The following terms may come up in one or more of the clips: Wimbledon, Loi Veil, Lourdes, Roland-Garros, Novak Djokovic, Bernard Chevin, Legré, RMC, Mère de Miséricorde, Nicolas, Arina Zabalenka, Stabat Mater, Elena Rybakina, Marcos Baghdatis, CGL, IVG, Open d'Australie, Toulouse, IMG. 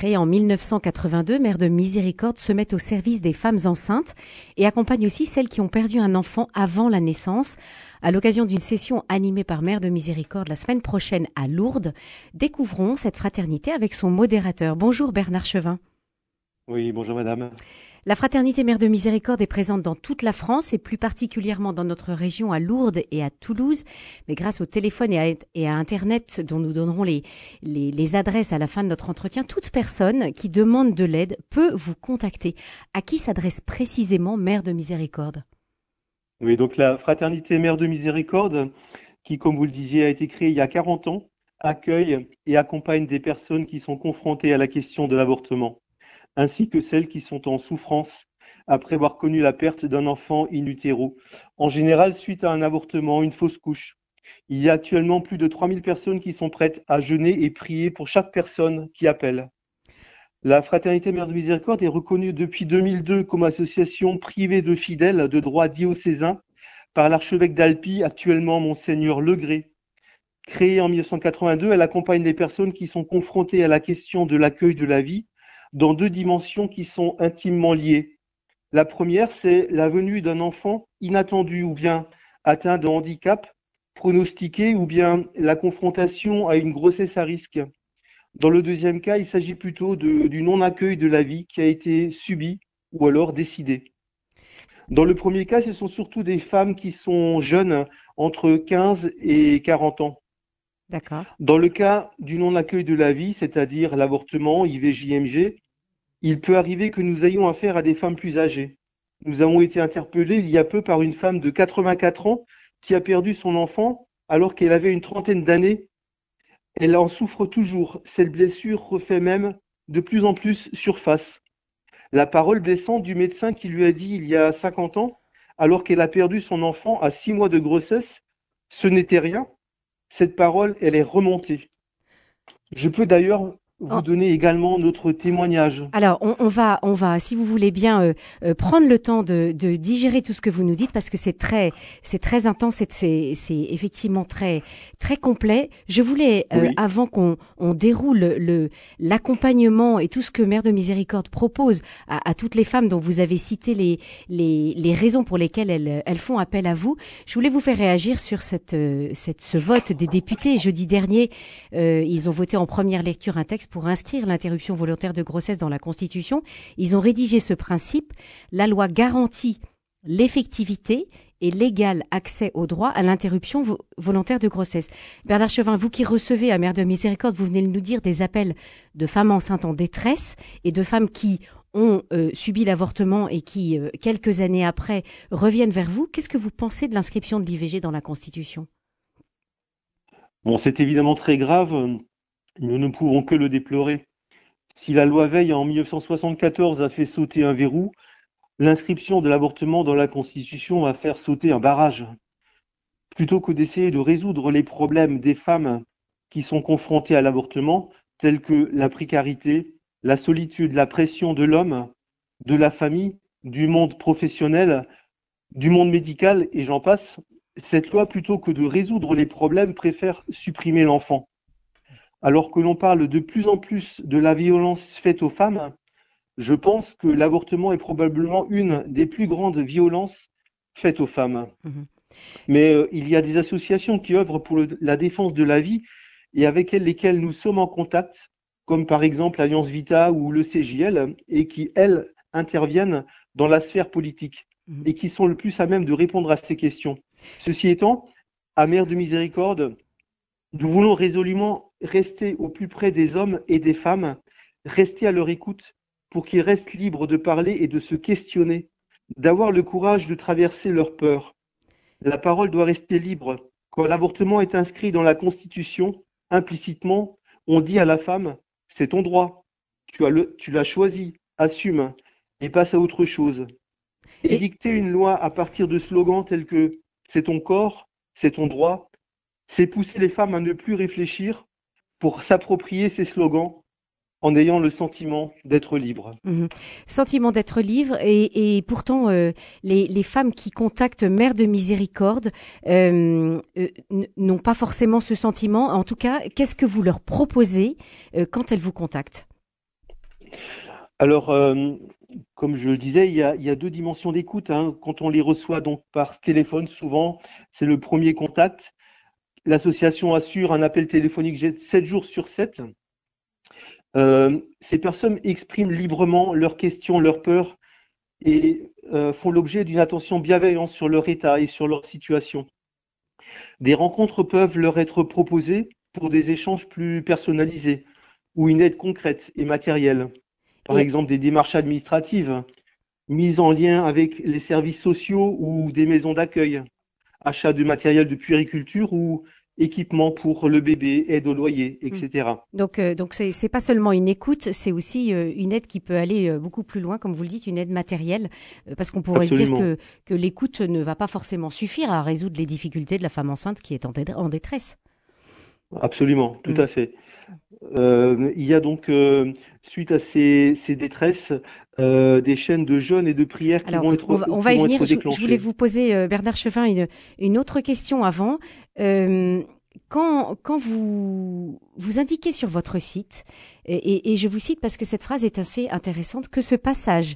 Créée en 1982, Mère de Miséricorde se met au service des femmes enceintes et accompagne aussi celles qui ont perdu un enfant avant la naissance. À l'occasion d'une session animée par Mère de Miséricorde la semaine prochaine à Lourdes, découvrons cette fraternité avec son modérateur. Bonjour Bernard Chevin. Oui, bonjour madame. La fraternité Mère de Miséricorde est présente dans toute la France et plus particulièrement dans notre région à Lourdes et à Toulouse. Mais grâce au téléphone et à Internet dont nous donnerons les adresses à la fin de notre entretien, toute personne qui demande de l'aide peut vous contacter. À qui s'adresse précisément Mère de Miséricorde ? Oui, donc la fraternité Mère de Miséricorde, qui comme vous le disiez a été créée il y a 40 ans, accueille et accompagne des personnes qui sont confrontées à la question de l'avortement, ainsi que celles qui sont en souffrance après avoir connu la perte d'un enfant in utero, en général suite à un avortement, une fausse couche. Il y a actuellement plus de 3000 personnes qui sont prêtes à jeûner et prier pour chaque personne qui appelle. La Fraternité Mère de Miséricorde est reconnue depuis 2002 comme association privée de fidèles de droit diocésain par l'archevêque d'Alpi, actuellement Monseigneur Legré. Créée en 1982, elle accompagne les personnes qui sont confrontées à la question de l'accueil de la vie dans deux dimensions qui sont intimement liées. La première, c'est la venue d'un enfant inattendu ou bien atteint de handicap pronostiqué ou bien la confrontation à une grossesse à risque. Dans le deuxième cas, il s'agit plutôt du non-accueil de la vie qui a été subi ou alors décidé. Dans le premier cas, ce sont surtout des femmes qui sont jeunes, entre 15 et 40 ans. D'accord. Dans le cas du non-accueil de la vie, c'est-à-dire l'avortement, IVG, IMG, il peut arriver que nous ayons affaire à des femmes plus âgées. Nous avons été interpellés il y a peu par une femme de 84 ans qui a perdu son enfant alors qu'elle avait une trentaine d'années. Elle en souffre toujours. Cette blessure refait même de plus en plus surface. La parole blessante du médecin qui lui a dit il y a 50 ans, alors qu'elle a perdu son enfant à 6 mois de grossesse, ce n'était rien. Cette parole, elle est remontée. Je peux d'ailleurs vous donner également notre témoignage. Alors, on va, si vous voulez bien, prendre le temps de digérer tout ce que vous nous dites parce que c'est très intense, c'est effectivement très, très complet. Je voulais, oui, avant qu'on déroule l'accompagnement et tout ce que Mère de Miséricorde propose à toutes les femmes dont vous avez cité les raisons pour lesquelles elles font appel à vous, je voulais vous faire réagir sur ce vote des députés. Jeudi dernier, ils ont voté en première lecture un texte pour inscrire l'interruption volontaire de grossesse dans la Constitution. Ils ont rédigé ce principe. La loi garantit l'effectivité et l'égal accès au droit à l'interruption volontaire de grossesse. Bernard Chevin, vous qui recevez à Mère de Miséricorde, vous venez de nous dire des appels de femmes enceintes en détresse et de femmes qui ont subi l'avortement et qui, quelques années après, reviennent vers vous. Qu'est-ce que vous pensez de l'inscription de l'IVG dans la Constitution ? Bon, c'est évidemment très grave. Nous ne pouvons que le déplorer. Si la loi Veil en 1974 a fait sauter un verrou, l'inscription de l'avortement dans la Constitution va faire sauter un barrage. Plutôt que d'essayer de résoudre les problèmes des femmes qui sont confrontées à l'avortement, tels que la précarité, la solitude, la pression de l'homme, de la famille, du monde professionnel, du monde médical, et j'en passe, cette loi, plutôt que de résoudre les problèmes, préfère supprimer l'enfant. Alors que l'on parle de plus en plus de la violence faite aux femmes, je pense que l'avortement est probablement une des plus grandes violences faites aux femmes. Mmh. Mais il y a des associations qui œuvrent pour la défense de la vie et avec lesquelles nous sommes en contact, comme par exemple l'Alliance Vita ou le CGL, et qui, elles, interviennent dans la sphère politique et qui sont le plus à même de répondre à ces questions. Ceci étant, à Mère de Miséricorde, nous voulons résolument rester au plus près des hommes et des femmes, rester à leur écoute pour qu'ils restent libres de parler et de se questionner, d'avoir le courage de traverser leur peur. La parole doit rester libre. Quand l'avortement est inscrit dans la Constitution, implicitement, on dit à la femme « c'est ton droit, tu l'as choisi, assume et passe à autre chose ». Édicter une loi à partir de slogans tels que « c'est ton corps, c'est ton droit », c'est pousser les femmes à ne plus réfléchir pour s'approprier ces slogans en ayant le sentiment d'être libre. Mmh. Sentiment d'être libre et pourtant les femmes qui contactent Mère de Miséricorde n'ont pas forcément ce sentiment. En tout cas, qu'est-ce que vous leur proposez quand elles vous contactent ? Alors, comme je le disais, il y a deux dimensions d'écoute. Hein. Quand on les reçoit donc par téléphone, souvent, c'est le premier contact. L'association assure un appel téléphonique 7 jours sur 7. Ces personnes expriment librement leurs questions, leurs peurs et font l'objet d'une attention bienveillante sur leur état et sur leur situation. Des rencontres peuvent leur être proposées pour des échanges plus personnalisés ou une aide concrète et matérielle. Par exemple, des démarches administratives, mises en lien avec les services sociaux ou des maisons d'accueil, achat de matériel de puériculture ou équipement pour le bébé, aide au loyer, etc. Donc c'est pas seulement une écoute, c'est aussi une aide qui peut aller beaucoup plus loin, comme vous le dites, une aide matérielle, parce qu'on pourrait Absolument. Dire que l'écoute ne va pas forcément suffire à résoudre les difficultés de la femme enceinte qui est en détresse. Absolument, tout à fait. Il y a donc, suite à ces détresses, des chaînes de jeûne et de prières qui vont être déclenchées. On va y venir. Je voulais vous poser, Bernard Chevin, une autre question avant. Quand vous indiquez sur votre site, et je vous cite parce que cette phrase est assez intéressante, que ce passage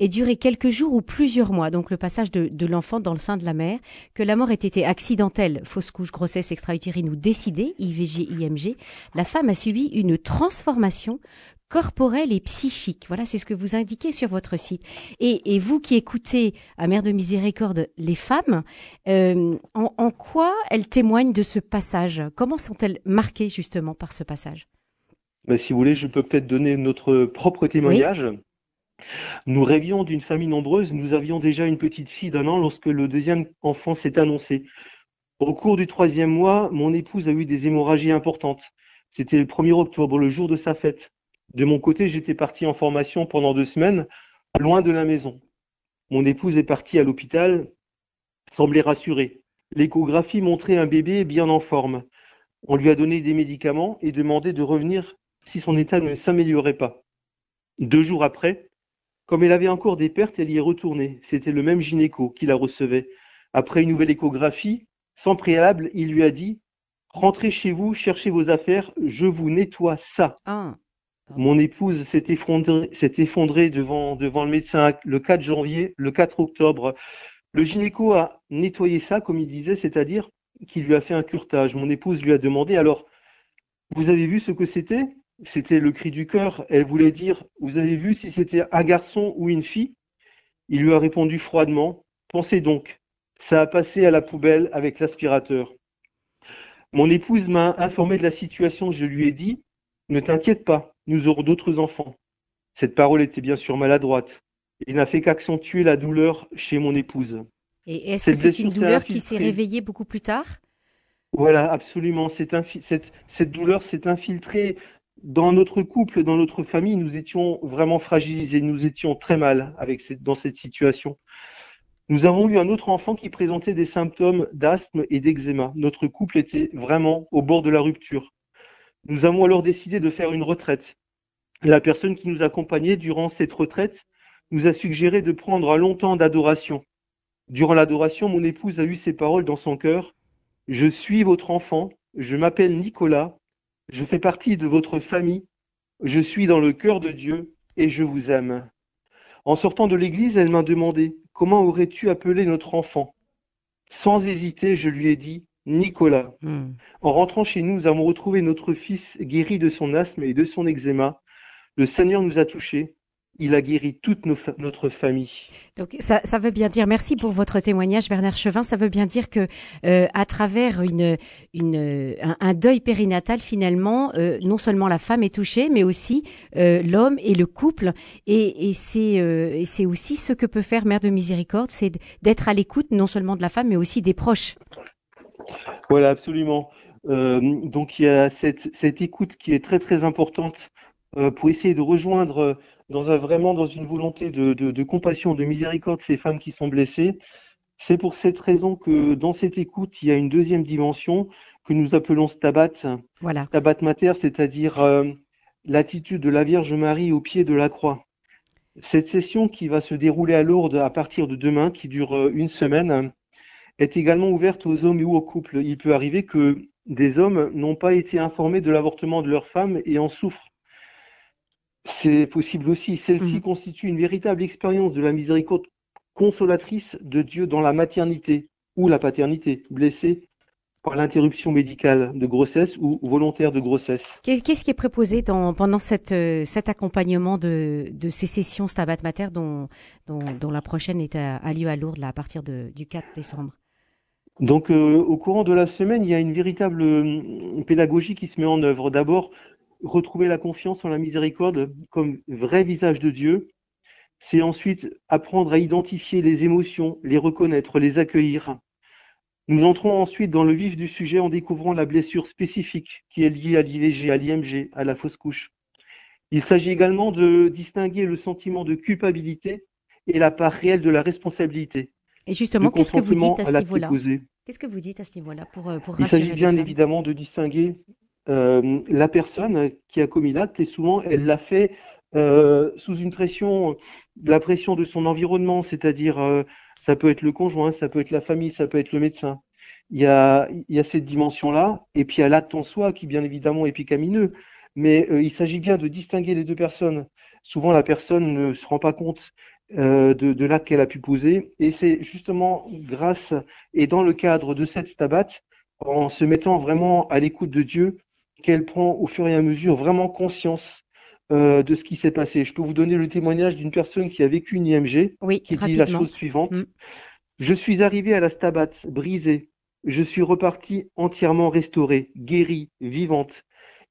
ait duré quelques jours ou plusieurs mois, donc le passage de l'enfant dans le sein de la mère, que la mort ait été accidentelle, fausse couche, grossesse extra-utérine ou décidée, IVG, IMG, la femme a subi une transformation corporelle et psychique. Voilà, c'est ce que vous indiquez sur votre site. Et vous qui écoutez à Mère de Miséricorde les femmes, en quoi elles témoignent de ce passage? Comment sont-elles marquées justement par ce passage? Ben, si vous voulez, je peux peut-être donner notre propre témoignage. Oui. Nous rêvions d'une famille nombreuse. Nous avions déjà une petite fille d'1 an lorsque le deuxième enfant s'est annoncé. Au cours du 3e mois, mon épouse a eu des hémorragies importantes. C'était le 1er octobre, le jour de sa fête. De mon côté, j'étais parti en formation pendant 2 semaines, loin de la maison. Mon épouse est partie à l'hôpital, semblait rassurée. L'échographie montrait un bébé bien en forme. On lui a donné des médicaments et demandé de revenir si son état ne s'améliorait pas. 2 jours après, comme elle avait encore des pertes, elle y est retournée. C'était le même gynéco qui la recevait. Après une nouvelle échographie, sans préalable, il lui a dit « Rentrez chez vous, cherchez vos affaires, je vous nettoie ça ». Mon épouse s'est effondrée devant le médecin le 4 janvier, le 4 octobre. Le gynéco a nettoyé ça, comme il disait, c'est-à-dire qu'il lui a fait un curetage. Mon épouse lui a demandé, alors, vous avez vu ce que c'était? C'était le cri du cœur. Elle voulait dire, vous avez vu si c'était un garçon ou une fille? Il lui a répondu froidement, pensez donc, ça a passé à la poubelle avec l'aspirateur. Mon épouse m'a informé de la situation, je lui ai dit, ne t'inquiète pas. Nous aurons d'autres enfants. Cette parole était bien sûr maladroite. Il n'a fait qu'accentuer la douleur chez mon épouse. Et est-ce que c'est une douleur qui s'est réveillée beaucoup plus tard? Voilà, absolument. Cette douleur s'est infiltrée dans notre couple, dans notre famille. Nous étions vraiment fragilisés. Nous étions très mal dans cette situation. Nous avons eu un autre enfant qui présentait des symptômes d'asthme et d'eczéma. Notre couple était vraiment au bord de la rupture. Nous avons alors décidé de faire une retraite. La personne qui nous accompagnait durant cette retraite nous a suggéré de prendre un long temps d'adoration. Durant l'adoration, mon épouse a eu ces paroles dans son cœur. « Je suis votre enfant, je m'appelle Nicolas, je fais partie de votre famille, je suis dans le cœur de Dieu et je vous aime. » En sortant de l'église, elle m'a demandé « Comment aurais-tu appelé notre enfant ?» Sans hésiter, je lui ai dit Nicolas. En rentrant chez nous, nous avons retrouvé notre fils guéri de son asthme et de son eczéma. Le Seigneur nous a touchés. Il a guéri toute notre famille. Donc ça veut bien dire, merci pour votre témoignage Bernard Chevin, ça veut bien dire que à travers un deuil périnatal finalement, non seulement la femme est touchée, mais aussi l'homme et le couple. Et c'est aussi ce que peut faire Mère de Miséricorde, c'est d'être à l'écoute non seulement de la femme, mais aussi des proches. Voilà, absolument. Donc il y a cette écoute qui est très très importante pour essayer de rejoindre dans une volonté de compassion, de miséricorde ces femmes qui sont blessées. C'est pour cette raison que dans cette écoute, il y a une deuxième dimension que nous appelons Stabat. Voilà. Stabat Mater, c'est-à-dire l'attitude de la Vierge Marie au pied de la croix. Cette session qui va se dérouler à Lourdes à partir de demain, qui dure 1 semaine, est également ouverte aux hommes ou aux couples. Il peut arriver que des hommes n'ont pas été informés de l'avortement de leur femme et en souffrent. C'est possible aussi. Celle-ci constitue une véritable expérience de la miséricorde consolatrice de Dieu dans la maternité ou la paternité, blessée par l'interruption médicale de grossesse ou volontaire de grossesse. Qu'est-ce qui est proposé pendant cet accompagnement de ces sessions Stabat Mater dont la prochaine a lieu à Lourdes là, à partir du 4 décembre? Donc au courant de la semaine, il y a une véritable pédagogie qui se met en œuvre. D'abord, retrouver la confiance en la miséricorde comme vrai visage de Dieu. C'est ensuite apprendre à identifier les émotions, les reconnaître, les accueillir. Nous entrons ensuite dans le vif du sujet en découvrant la blessure spécifique qui est liée à l'IVG, à l'IMG, à la fausse couche. Il s'agit également de distinguer le sentiment de culpabilité et la part réelle de la responsabilité. Et justement, qu'est-ce que vous dites à ce niveau-là ? Qu'est-ce que vous dites à ce niveau-là pour Il s'agit bien évidemment de distinguer la personne qui a commis l'acte, et souvent elle l'a fait sous une pression, la pression de son environnement, c'est-à-dire ça peut être le conjoint, ça peut être la famille, ça peut être le médecin. Il y a cette dimension-là, et puis il y a l'acte en soi qui bien évidemment est pécamineux, mais il s'agit bien de distinguer les deux personnes. Souvent la personne ne se rend pas compte de l'acte qu'elle a pu poser, et c'est justement grâce et dans le cadre de cette stabat, en se mettant vraiment à l'écoute de Dieu, qu'elle prend au fur et à mesure vraiment conscience de ce qui s'est passé. Je peux vous donner le témoignage d'une personne qui a vécu une IMG, qui dit la chose suivante. Je suis arrivée à la Stabat, brisée. Je suis repartie entièrement restaurée, guérie, vivante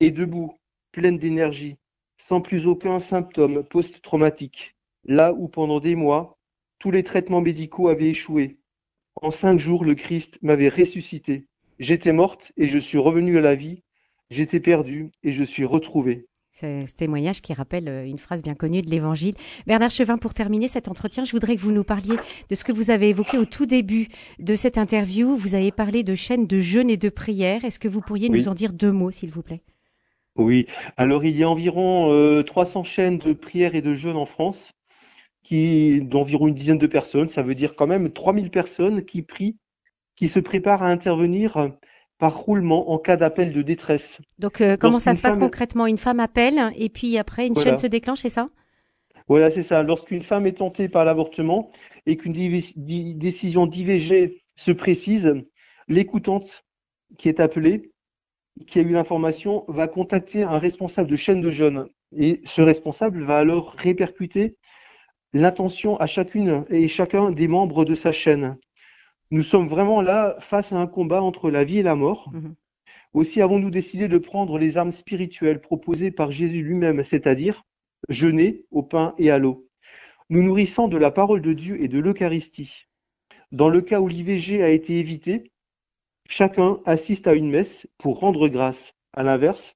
et debout, pleine d'énergie, sans plus aucun symptôme post-traumatique. Là où pendant des mois, tous les traitements médicaux avaient échoué. En 5 jours, le Christ m'avait ressuscitée. J'étais morte et je suis revenue à la vie. J'étais perdue et je suis retrouvée. C'est ce témoignage qui rappelle une phrase bien connue de l'Évangile. Bernard Chevin, pour terminer cet entretien, je voudrais que vous nous parliez de ce que vous avez évoqué au tout début de cette interview. Vous avez parlé de chaînes de jeûne et de prière. Est-ce que vous pourriez nous en dire 2 mots, s'il vous plaît ? Oui. Alors, il y a environ 300 chaînes de prière et de jeûne en France, d'environ une dizaine de personnes. Ça veut dire quand même 3000 personnes qui prient, qui se préparent à intervenir par roulement en cas d'appel de détresse. Donc, comment ça se passe concrètement ? Une femme appelle et puis après, chaîne se déclenche, c'est ça ? Voilà, c'est ça. Lorsqu'une femme est tentée par l'avortement et qu'une décision d'IVG se précise, l'écoutante qui est appelée, qui a eu l'information, va contacter un responsable de chaîne de jeûne. Et ce responsable va alors répercuter l'intention à chacune et chacun des membres de sa chaîne. Nous sommes vraiment là face à un combat entre la vie et la mort. Aussi avons-nous décidé de prendre les armes spirituelles proposées par Jésus lui-même, c'est-à-dire jeûner au pain et à l'eau, nous nourrissant de la parole de Dieu et de l'Eucharistie. Dans le cas où l'IVG a été évité, chacun assiste à une messe pour rendre grâce. À l'inverse,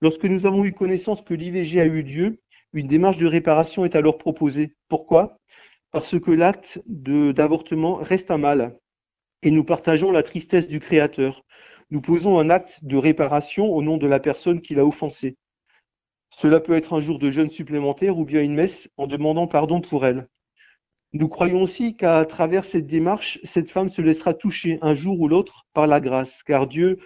lorsque nous avons eu connaissance que l'IVG a eu lieu, une démarche de réparation est alors proposée. Pourquoi ? Parce que l'acte d'avortement reste un mal. Et nous partageons la tristesse du Créateur. Nous posons un acte de réparation au nom de la personne qui l'a offensée. Cela peut être un jour de jeûne supplémentaire ou bien une messe en demandant pardon pour elle. Nous croyons aussi qu'à travers cette démarche, cette femme se laissera toucher un jour ou l'autre par la grâce, car Dieu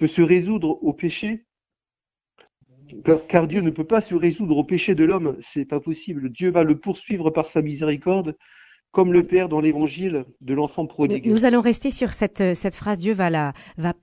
ne peut pas se résoudre au péché de l'homme, c'est pas possible. Dieu va le poursuivre par sa miséricorde, comme le Père dans l'Évangile de l'enfant prodigue. Nous allons rester sur cette phrase, Dieu va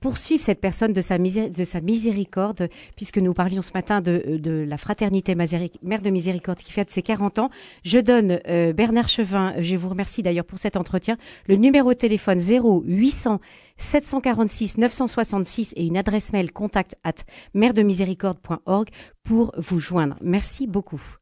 poursuivre cette personne de sa miséricorde, puisque nous parlions ce matin de la fraternité Mère de Miséricorde qui fête ses 40 ans. Je donne Bernard Chevin, je vous remercie d'ailleurs pour cet entretien, le numéro de téléphone 0800 746 966 et une adresse mail contact@mèredemisericorde.org pour vous joindre. Merci beaucoup.